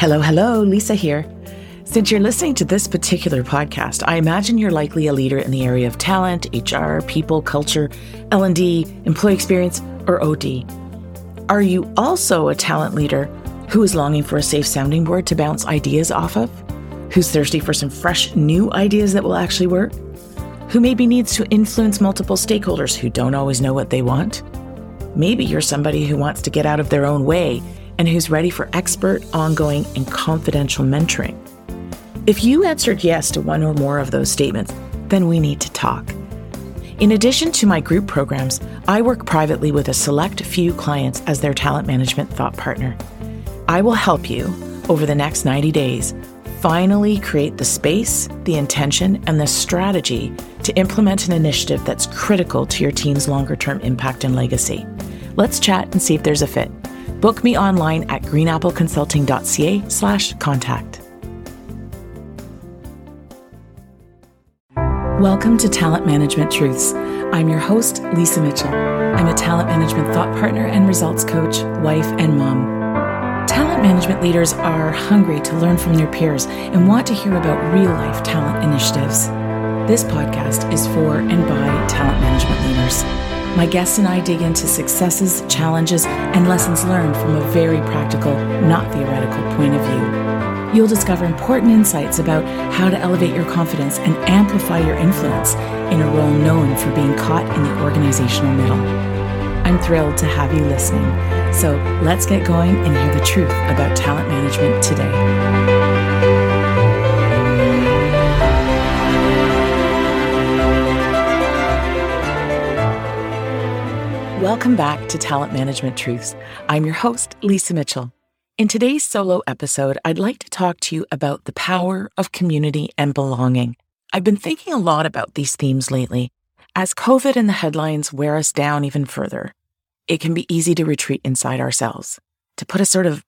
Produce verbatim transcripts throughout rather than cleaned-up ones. Hello, hello, Lisa here. Since you're listening to this particular podcast, I imagine you're likely a leader in the area of talent, H R, people, culture, L and D, employee experience, or O D. Are you also a talent leader who is longing for a safe sounding board to bounce ideas off of? Who's thirsty for some fresh, new ideas that will actually work? Who maybe needs to influence multiple stakeholders who don't always know what they want? Maybe you're somebody who wants to get out of their own way and who's ready for expert, ongoing, and confidential mentoring. If you answered yes to one or more of those statements, then we need to talk. In addition to my group programs, I work privately with a select few clients as their talent management thought partner. I will help you, over the next ninety days, finally create the space, the intention, and the strategy to implement an initiative that's critical to your team's longer-term impact and legacy. Let's chat and see if there's a fit. Book me online at greenappleconsulting.ca slash contact. Welcome to Talent Management Truths. I'm your host, Lisa Mitchell. I'm a talent management thought partner and results coach, wife, and mom. Talent management leaders are hungry to learn from their peers and want to hear about real-life talent initiatives. This podcast is for and by talent management leaders. My guests and I dig into successes, challenges, and lessons learned from a very practical, not theoretical point of view. You'll discover important insights about how to elevate your confidence and amplify your influence in a role known for being caught in the organizational middle. I'm thrilled to have you listening. So let's get going and hear the truth about talent management today. Welcome back to Talent Management Truths. I'm your host, Lisa Mitchell. In today's solo episode, I'd like to talk to you about the power of community and belonging. I've been thinking a lot about these themes lately. As COVID and the headlines wear us down even further, it can be easy to retreat inside ourselves, to put a sort of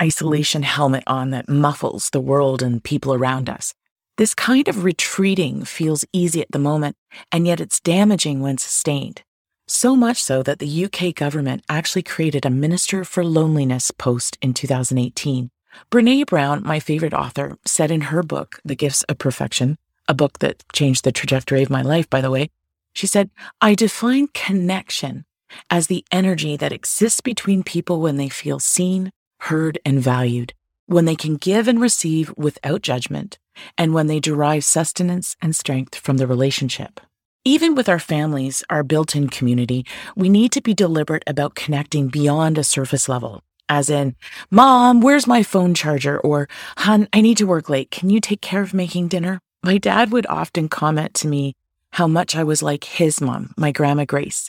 isolation helmet on that muffles the world and people around us. This kind of retreating feels easy at the moment, and yet it's damaging when sustained. So much so that the U K government actually created a Minister for Loneliness post in two thousand eighteen. Brené Brown, my favorite author, said in her book, The Gifts of Imperfection, a book that changed the trajectory of my life, by the way, she said, "I define connection as the energy that exists between people when they feel seen, heard, and valued, when they can give and receive without judgment, and when they derive sustenance and strength from the relationship." Even with our families, our built-in community, we need to be deliberate about connecting beyond a surface level, as in, "Mom, where's my phone charger?" or, "Hun, I need to work late. Can you take care of making dinner?" My dad would often comment to me how much I was like his mom, my Grandma Grace,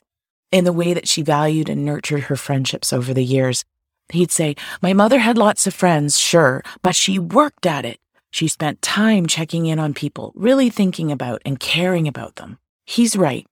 in the way that she valued and nurtured her friendships over the years. He'd say, "My mother had lots of friends, sure, but she worked at it. She spent time checking in on people, really thinking about and caring about them." He's right.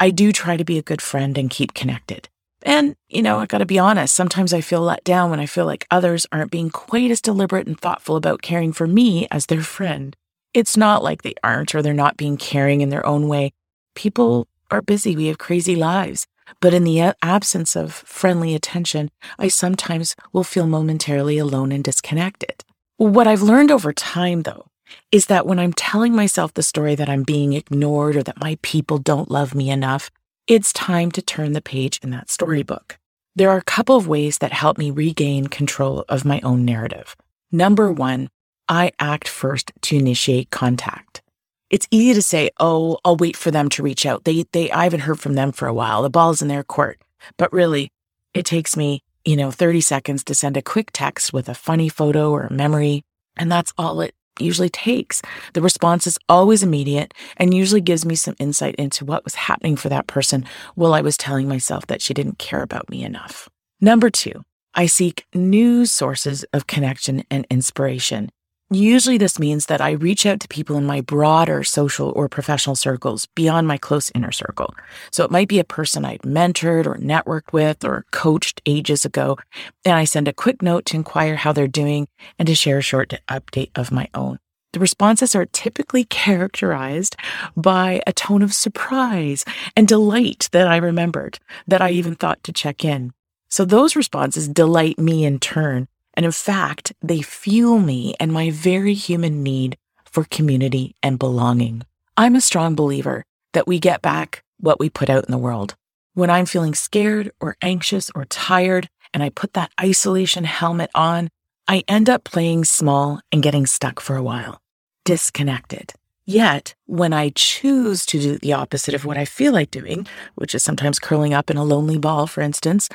I do try to be a good friend and keep connected. And, you know, I gotta be honest, sometimes I feel let down when I feel like others aren't being quite as deliberate and thoughtful about caring for me as their friend. It's not like they aren't or they're not being caring in their own way. People are busy. We have crazy lives. But in the absence of friendly attention, I sometimes will feel momentarily alone and disconnected. What I've learned over time, though, is that when I'm telling myself the story that I'm being ignored or that my people don't love me enough, it's time to turn the page in that storybook. There are a couple of ways that help me regain control of my own narrative. Number one, I act first to initiate contact. It's easy to say, "Oh, I'll wait for them to reach out. They, they, I haven't heard from them for a while. The ball's in their court." But really, it takes me, you know, thirty seconds to send a quick text with a funny photo or a memory, and that's all it usually takes. The response is always immediate and usually gives me some insight into what was happening for that person while I was telling myself that she didn't care about me enough. Number two, I seek new sources of connection and inspiration. Usually this means that I reach out to people in my broader social or professional circles beyond my close inner circle. So it might be a person I'd mentored or networked with or coached ages ago, and I send a quick note to inquire how they're doing and to share a short update of my own. The responses are typically characterized by a tone of surprise and delight that I remembered, that I even thought to check in. So those responses delight me in turn, And in fact, they fuel me and my very human need for community and belonging. I'm a strong believer that we get back what we put out in the world. When I'm feeling scared or anxious or tired, and I put that isolation helmet on, I end up playing small and getting stuck for a while, disconnected. Yet, when I choose to do the opposite of what I feel like doing, which is sometimes curling up in a lonely ball, for instance,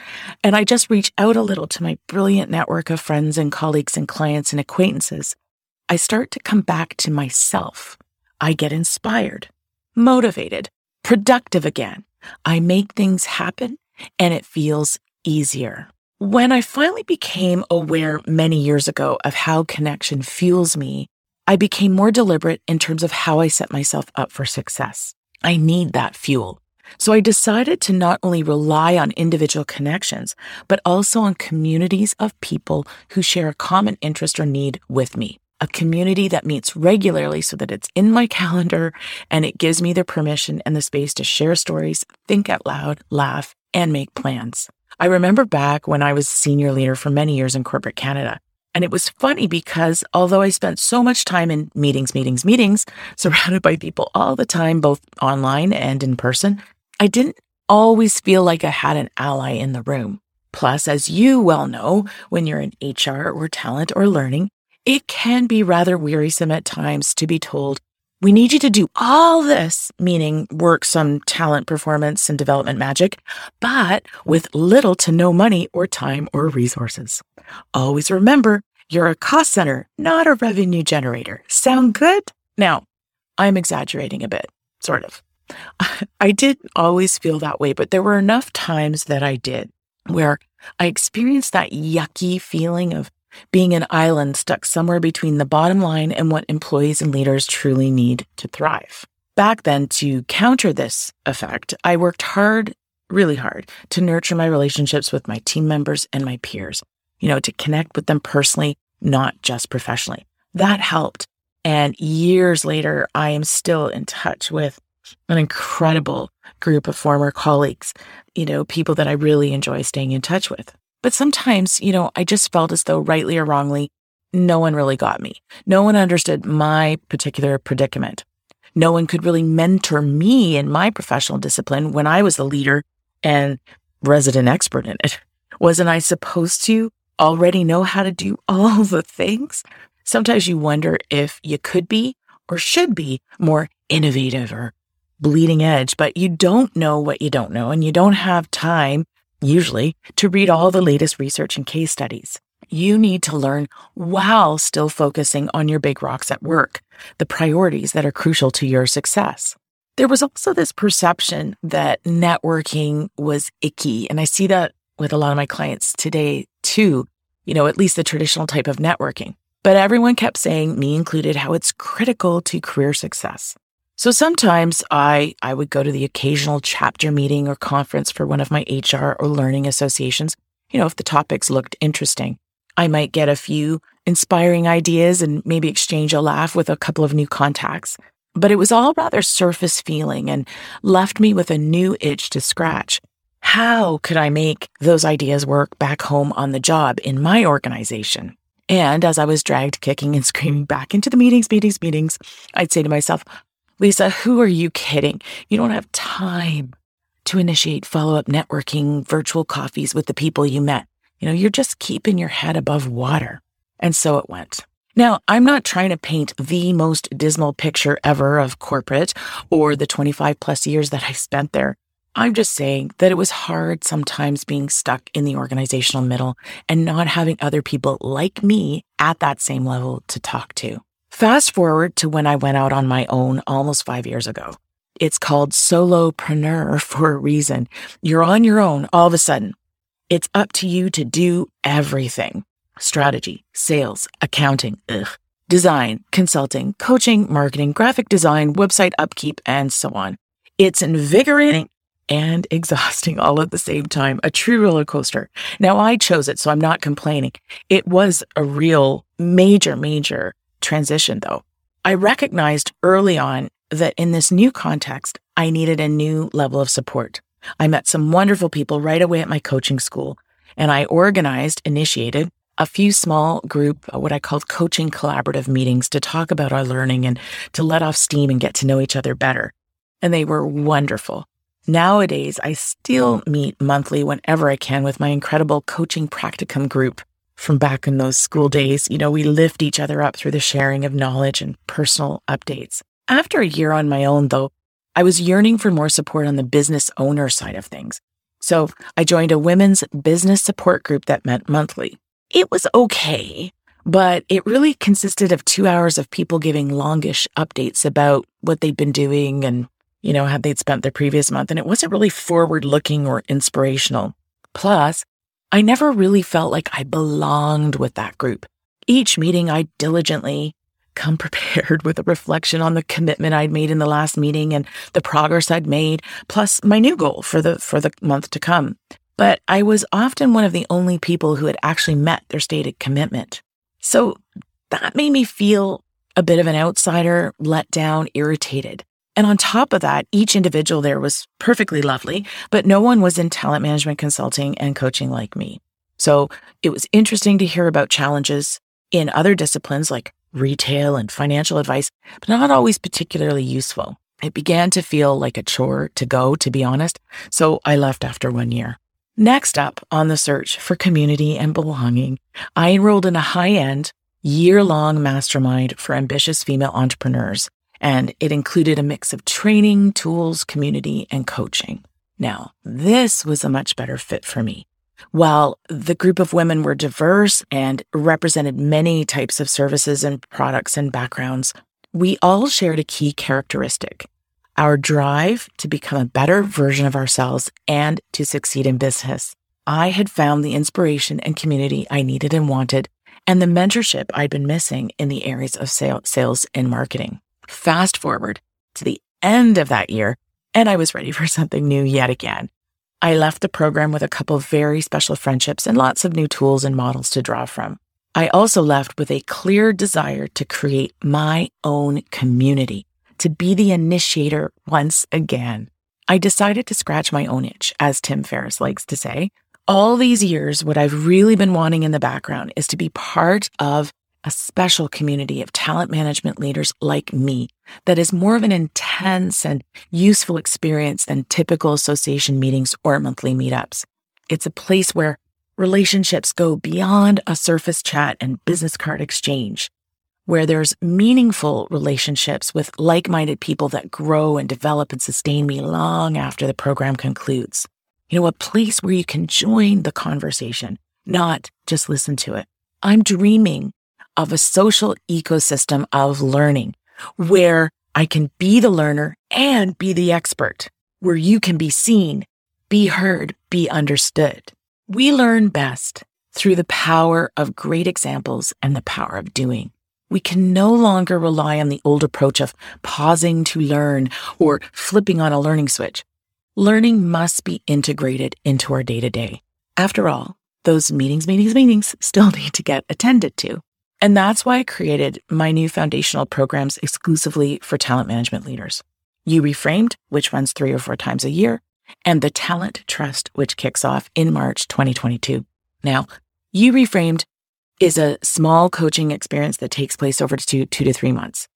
and I just reach out a little to my brilliant network of friends and colleagues and clients and acquaintances, I start to come back to myself. I get inspired, motivated, productive again. I make things happen, and it feels easier. When I finally became aware many years ago of how connection fuels me, I became more deliberate in terms of how I set myself up for success. I need that fuel. So I decided to not only rely on individual connections, but also on communities of people who share a common interest or need with me. A community that meets regularly so that it's in my calendar and it gives me the permission and the space to share stories, think out loud, laugh, and make plans. I remember back when I was senior leader for many years in corporate Canada. And it was funny because although I spent so much time in meetings, meetings, meetings, surrounded by people all the time, both online and in person, I didn't always feel like I had an ally in the room. Plus, as you well know, when you're in H R or talent or learning, it can be rather wearisome at times to be told, we need you to do all this, meaning work some talent performance and development magic, but with little to no money or time or resources. Always remember, you're a cost center, not a revenue generator. Sound good? Now, I'm exaggerating a bit, sort of. I didn't always feel that way, but there were enough times that I did where I experienced that yucky feeling of being an island stuck somewhere between the bottom line and what employees and leaders truly need to thrive. Back then, to counter this effect, I worked hard, really hard, to nurture my relationships with my team members and my peers. You know, to connect with them personally, not just professionally. That helped. And years later, I am still in touch with an incredible group of former colleagues, you know, people that I really enjoy staying in touch with. But sometimes, you know, I just felt as though, rightly or wrongly, no one really got me. No one understood my particular predicament. No one could really mentor me in my professional discipline when I was the leader and resident expert in it. Wasn't I supposed to already know how to do all the things? Sometimes you wonder if you could be or should be more innovative or bleeding edge, but you don't know what you don't know, and you don't have time, usually, to read all the latest research and case studies. You need to learn while still focusing on your big rocks at work, the priorities that are crucial to your success. There was also this perception that networking was icky, and I see that with a lot of my clients today too, you know, at least the traditional type of networking. But everyone kept saying, me included, how it's critical to career success. So sometimes I, I would go to the occasional chapter meeting or conference for one of my H R or learning associations. You know, if the topics looked interesting, I might get a few inspiring ideas and maybe exchange a laugh with a couple of new contacts. But it was all rather surface feeling and left me with a new itch to scratch. How could I make those ideas work back home on the job in my organization? And as I was dragged kicking and screaming back into the meetings, meetings, meetings, I'd say to myself, Lisa, who are you kidding? You don't have time to initiate follow-up networking, virtual coffees with the people you met. You know, you're just keeping your head above water. And so it went. Now, I'm not trying to paint the most dismal picture ever of corporate or the twenty-five plus years that I spent there. I'm just saying that it was hard sometimes being stuck in the organizational middle and not having other people like me at that same level to talk to. Fast forward to when I went out on my own almost five years ago. It's called solopreneur for a reason. You're on your own all of a sudden. It's up to you to do everything. Strategy, sales, accounting, ugh, design, consulting, coaching, marketing, graphic design, website upkeep, and so on. It's invigorating and exhausting all at the same time, a true roller coaster. Now, I chose it, so I'm not complaining. It was a real major, major transition, though. I recognized early on that in this new context, I needed a new level of support. I met some wonderful people right away at my coaching school, and I organized, initiated a few small group, what I called coaching collaborative meetings, to talk about our learning and to let off steam and get to know each other better. And they were wonderful. Nowadays, I still meet monthly whenever I can with my incredible coaching practicum group from back in those school days. You know, we lift each other up through the sharing of knowledge and personal updates. After a year on my own, though, I was yearning for more support on the business owner side of things. So I joined a women's business support group that met monthly. It was okay, but it really consisted of two hours of people giving longish updates about what they'd been doing and, you know, how they'd spent their previous month. And it wasn't really forward-looking or inspirational. Plus, I never really felt like I belonged with that group. Each meeting, I diligently come prepared with a reflection on the commitment I'd made in the last meeting and the progress I'd made, plus my new goal for the for the month to come. But I was often one of the only people who had actually met their stated commitment. So that made me feel a bit of an outsider, let down, irritated. And on top of that, each individual there was perfectly lovely, but no one was in talent management consulting and coaching like me. So it was interesting to hear about challenges in other disciplines like retail and financial advice, but not always particularly useful. It began to feel like a chore to go, to be honest, so I left after one year. Next up on the search for community and belonging, I enrolled in a high-end, year-long mastermind for ambitious female entrepreneurs, and it included a mix of training, tools, community, and coaching. Now, this was a much better fit for me. While the group of women were diverse and represented many types of services and products and backgrounds, we all shared a key characteristic: our drive to become a better version of ourselves and to succeed in business. I had found the inspiration and community I needed and wanted, and the mentorship I'd been missing in the areas of sales and marketing. Fast forward to the end of that year, and I was ready for something new yet again. I left the program with a couple of very special friendships and lots of new tools and models to draw from. I also left with a clear desire to create my own community, to be the initiator once again. I decided to scratch my own itch, as Tim Ferriss likes to say. All these years, what I've really been wanting in the background is to be part of a special community of talent management leaders like me that is more of an intense and useful experience than typical association meetings or monthly meetups. It's a place where relationships go beyond a surface chat and business card exchange, where there's meaningful relationships with like-minded people that grow and develop and sustain me long after the program concludes. You know, a place where you can join the conversation, not just listen to it. I'm dreaming of a social ecosystem of learning where I can be the learner and be the expert, where you can be seen, be heard, be understood. We learn best through the power of great examples and the power of doing. We can no longer rely on the old approach of pausing to learn or flipping on a learning switch. Learning must be integrated into our day-to-day. After all, those meetings, meetings, meetings still need to get attended to. And that's why I created my new foundational programs exclusively for talent management leaders: You Reframed, which runs three or four times a year, and the Talent Trust, which kicks off in March twenty twenty-two. Now, You Reframed is a small coaching experience that takes place over two, two to three months.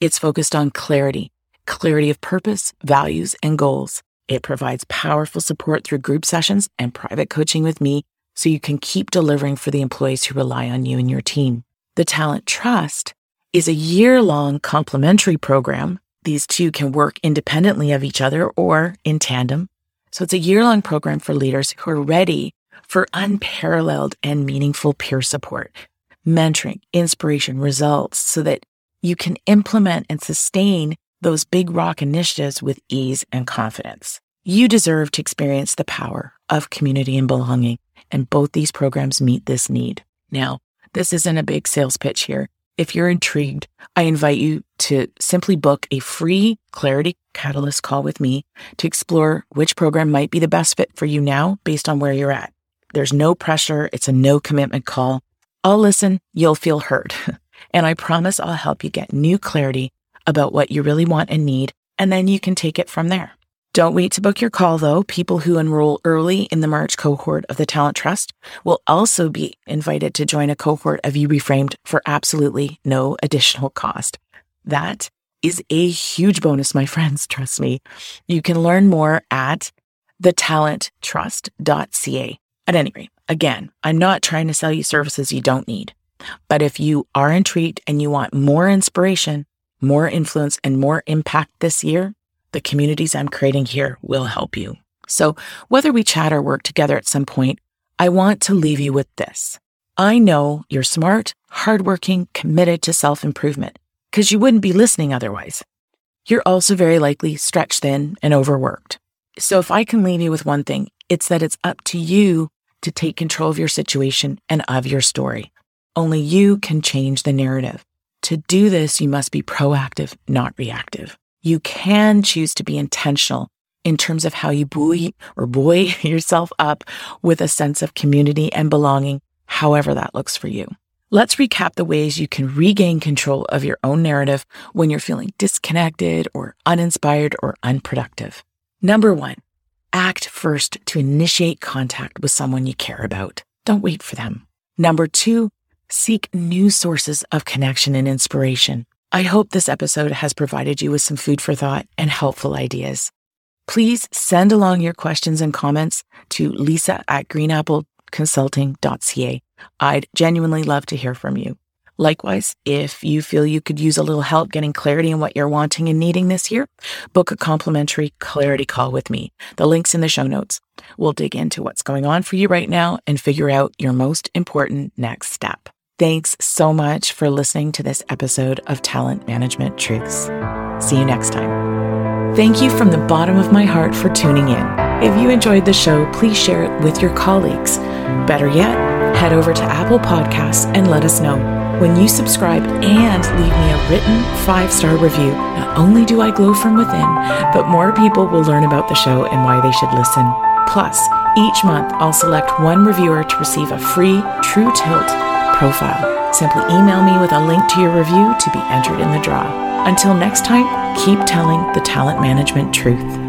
It's focused on clarity, clarity of purpose, values, and goals. It provides powerful support through group sessions and private coaching with me so you can keep delivering for the employees who rely on you and your team. The Talent Trust is a year-long complementary program. These two can work independently of each other or in tandem. So it's a year-long program for leaders who are ready for unparalleled and meaningful peer support, mentoring, inspiration, results, so that you can implement and sustain those big rock initiatives with ease and confidence. You deserve to experience the power of community and belonging, and both these programs meet this need. Now, this isn't a big sales pitch here. If you're intrigued, I invite you to simply book a free Clarity Catalyst call with me to explore which program might be the best fit for you now based on where you're at. There's no pressure. It's a no commitment call. I'll listen. You'll feel heard. And I promise I'll help you get new clarity about what you really want and need. And then you can take it from there. Don't wait to book your call, though. People who enroll early in the March cohort of the Talent Trust will also be invited to join a cohort of You Reframed for absolutely no additional cost. That is a huge bonus, my friends. Trust me. You can learn more at the talent trust dot c a. At any rate, again, I'm not trying to sell you services you don't need. But if you are intrigued and you want more inspiration, more influence, and more impact this year, the communities I'm creating here will help you. So whether we chat or work together at some point, I want to leave you with this. I know you're smart, hardworking, committed to self-improvement, because you wouldn't be listening otherwise. You're also very likely stretched thin and overworked. So if I can leave you with one thing, it's that it's up to you to take control of your situation and of your story. Only you can change the narrative. To do this, you must be proactive, not reactive. You can choose to be intentional in terms of how you buoy or buoy yourself up with a sense of community and belonging, however that looks for you. Let's recap the ways you can regain control of your own narrative when you're feeling disconnected or uninspired or unproductive. Number one, act first to initiate contact with someone you care about. Don't wait for them. Number two, seek new sources of connection and inspiration. I hope this episode has provided you with some food for thought and helpful ideas. Please send along your questions and comments to Lisa at green apple consulting dot c a. I'd genuinely love to hear from you. Likewise, if you feel you could use a little help getting clarity on what you're wanting and needing this year, book a complimentary clarity call with me. The link's in the show notes. We'll dig into what's going on for you right now and figure out your most important next step. Thanks so much for listening to this episode of Talent Management Truths. See you next time. Thank you from the bottom of my heart for tuning in. If you enjoyed the show, please share it with your colleagues. Better yet, head over to Apple Podcasts and let us know. When you subscribe and leave me a written five-star review, not only do I glow from within, but more people will learn about the show and why they should listen. Plus, each month I'll select one reviewer to receive a free True Tilt profile. Simply email me with a link to your review to be entered in the draw. Until next time, keep telling the talent management truth.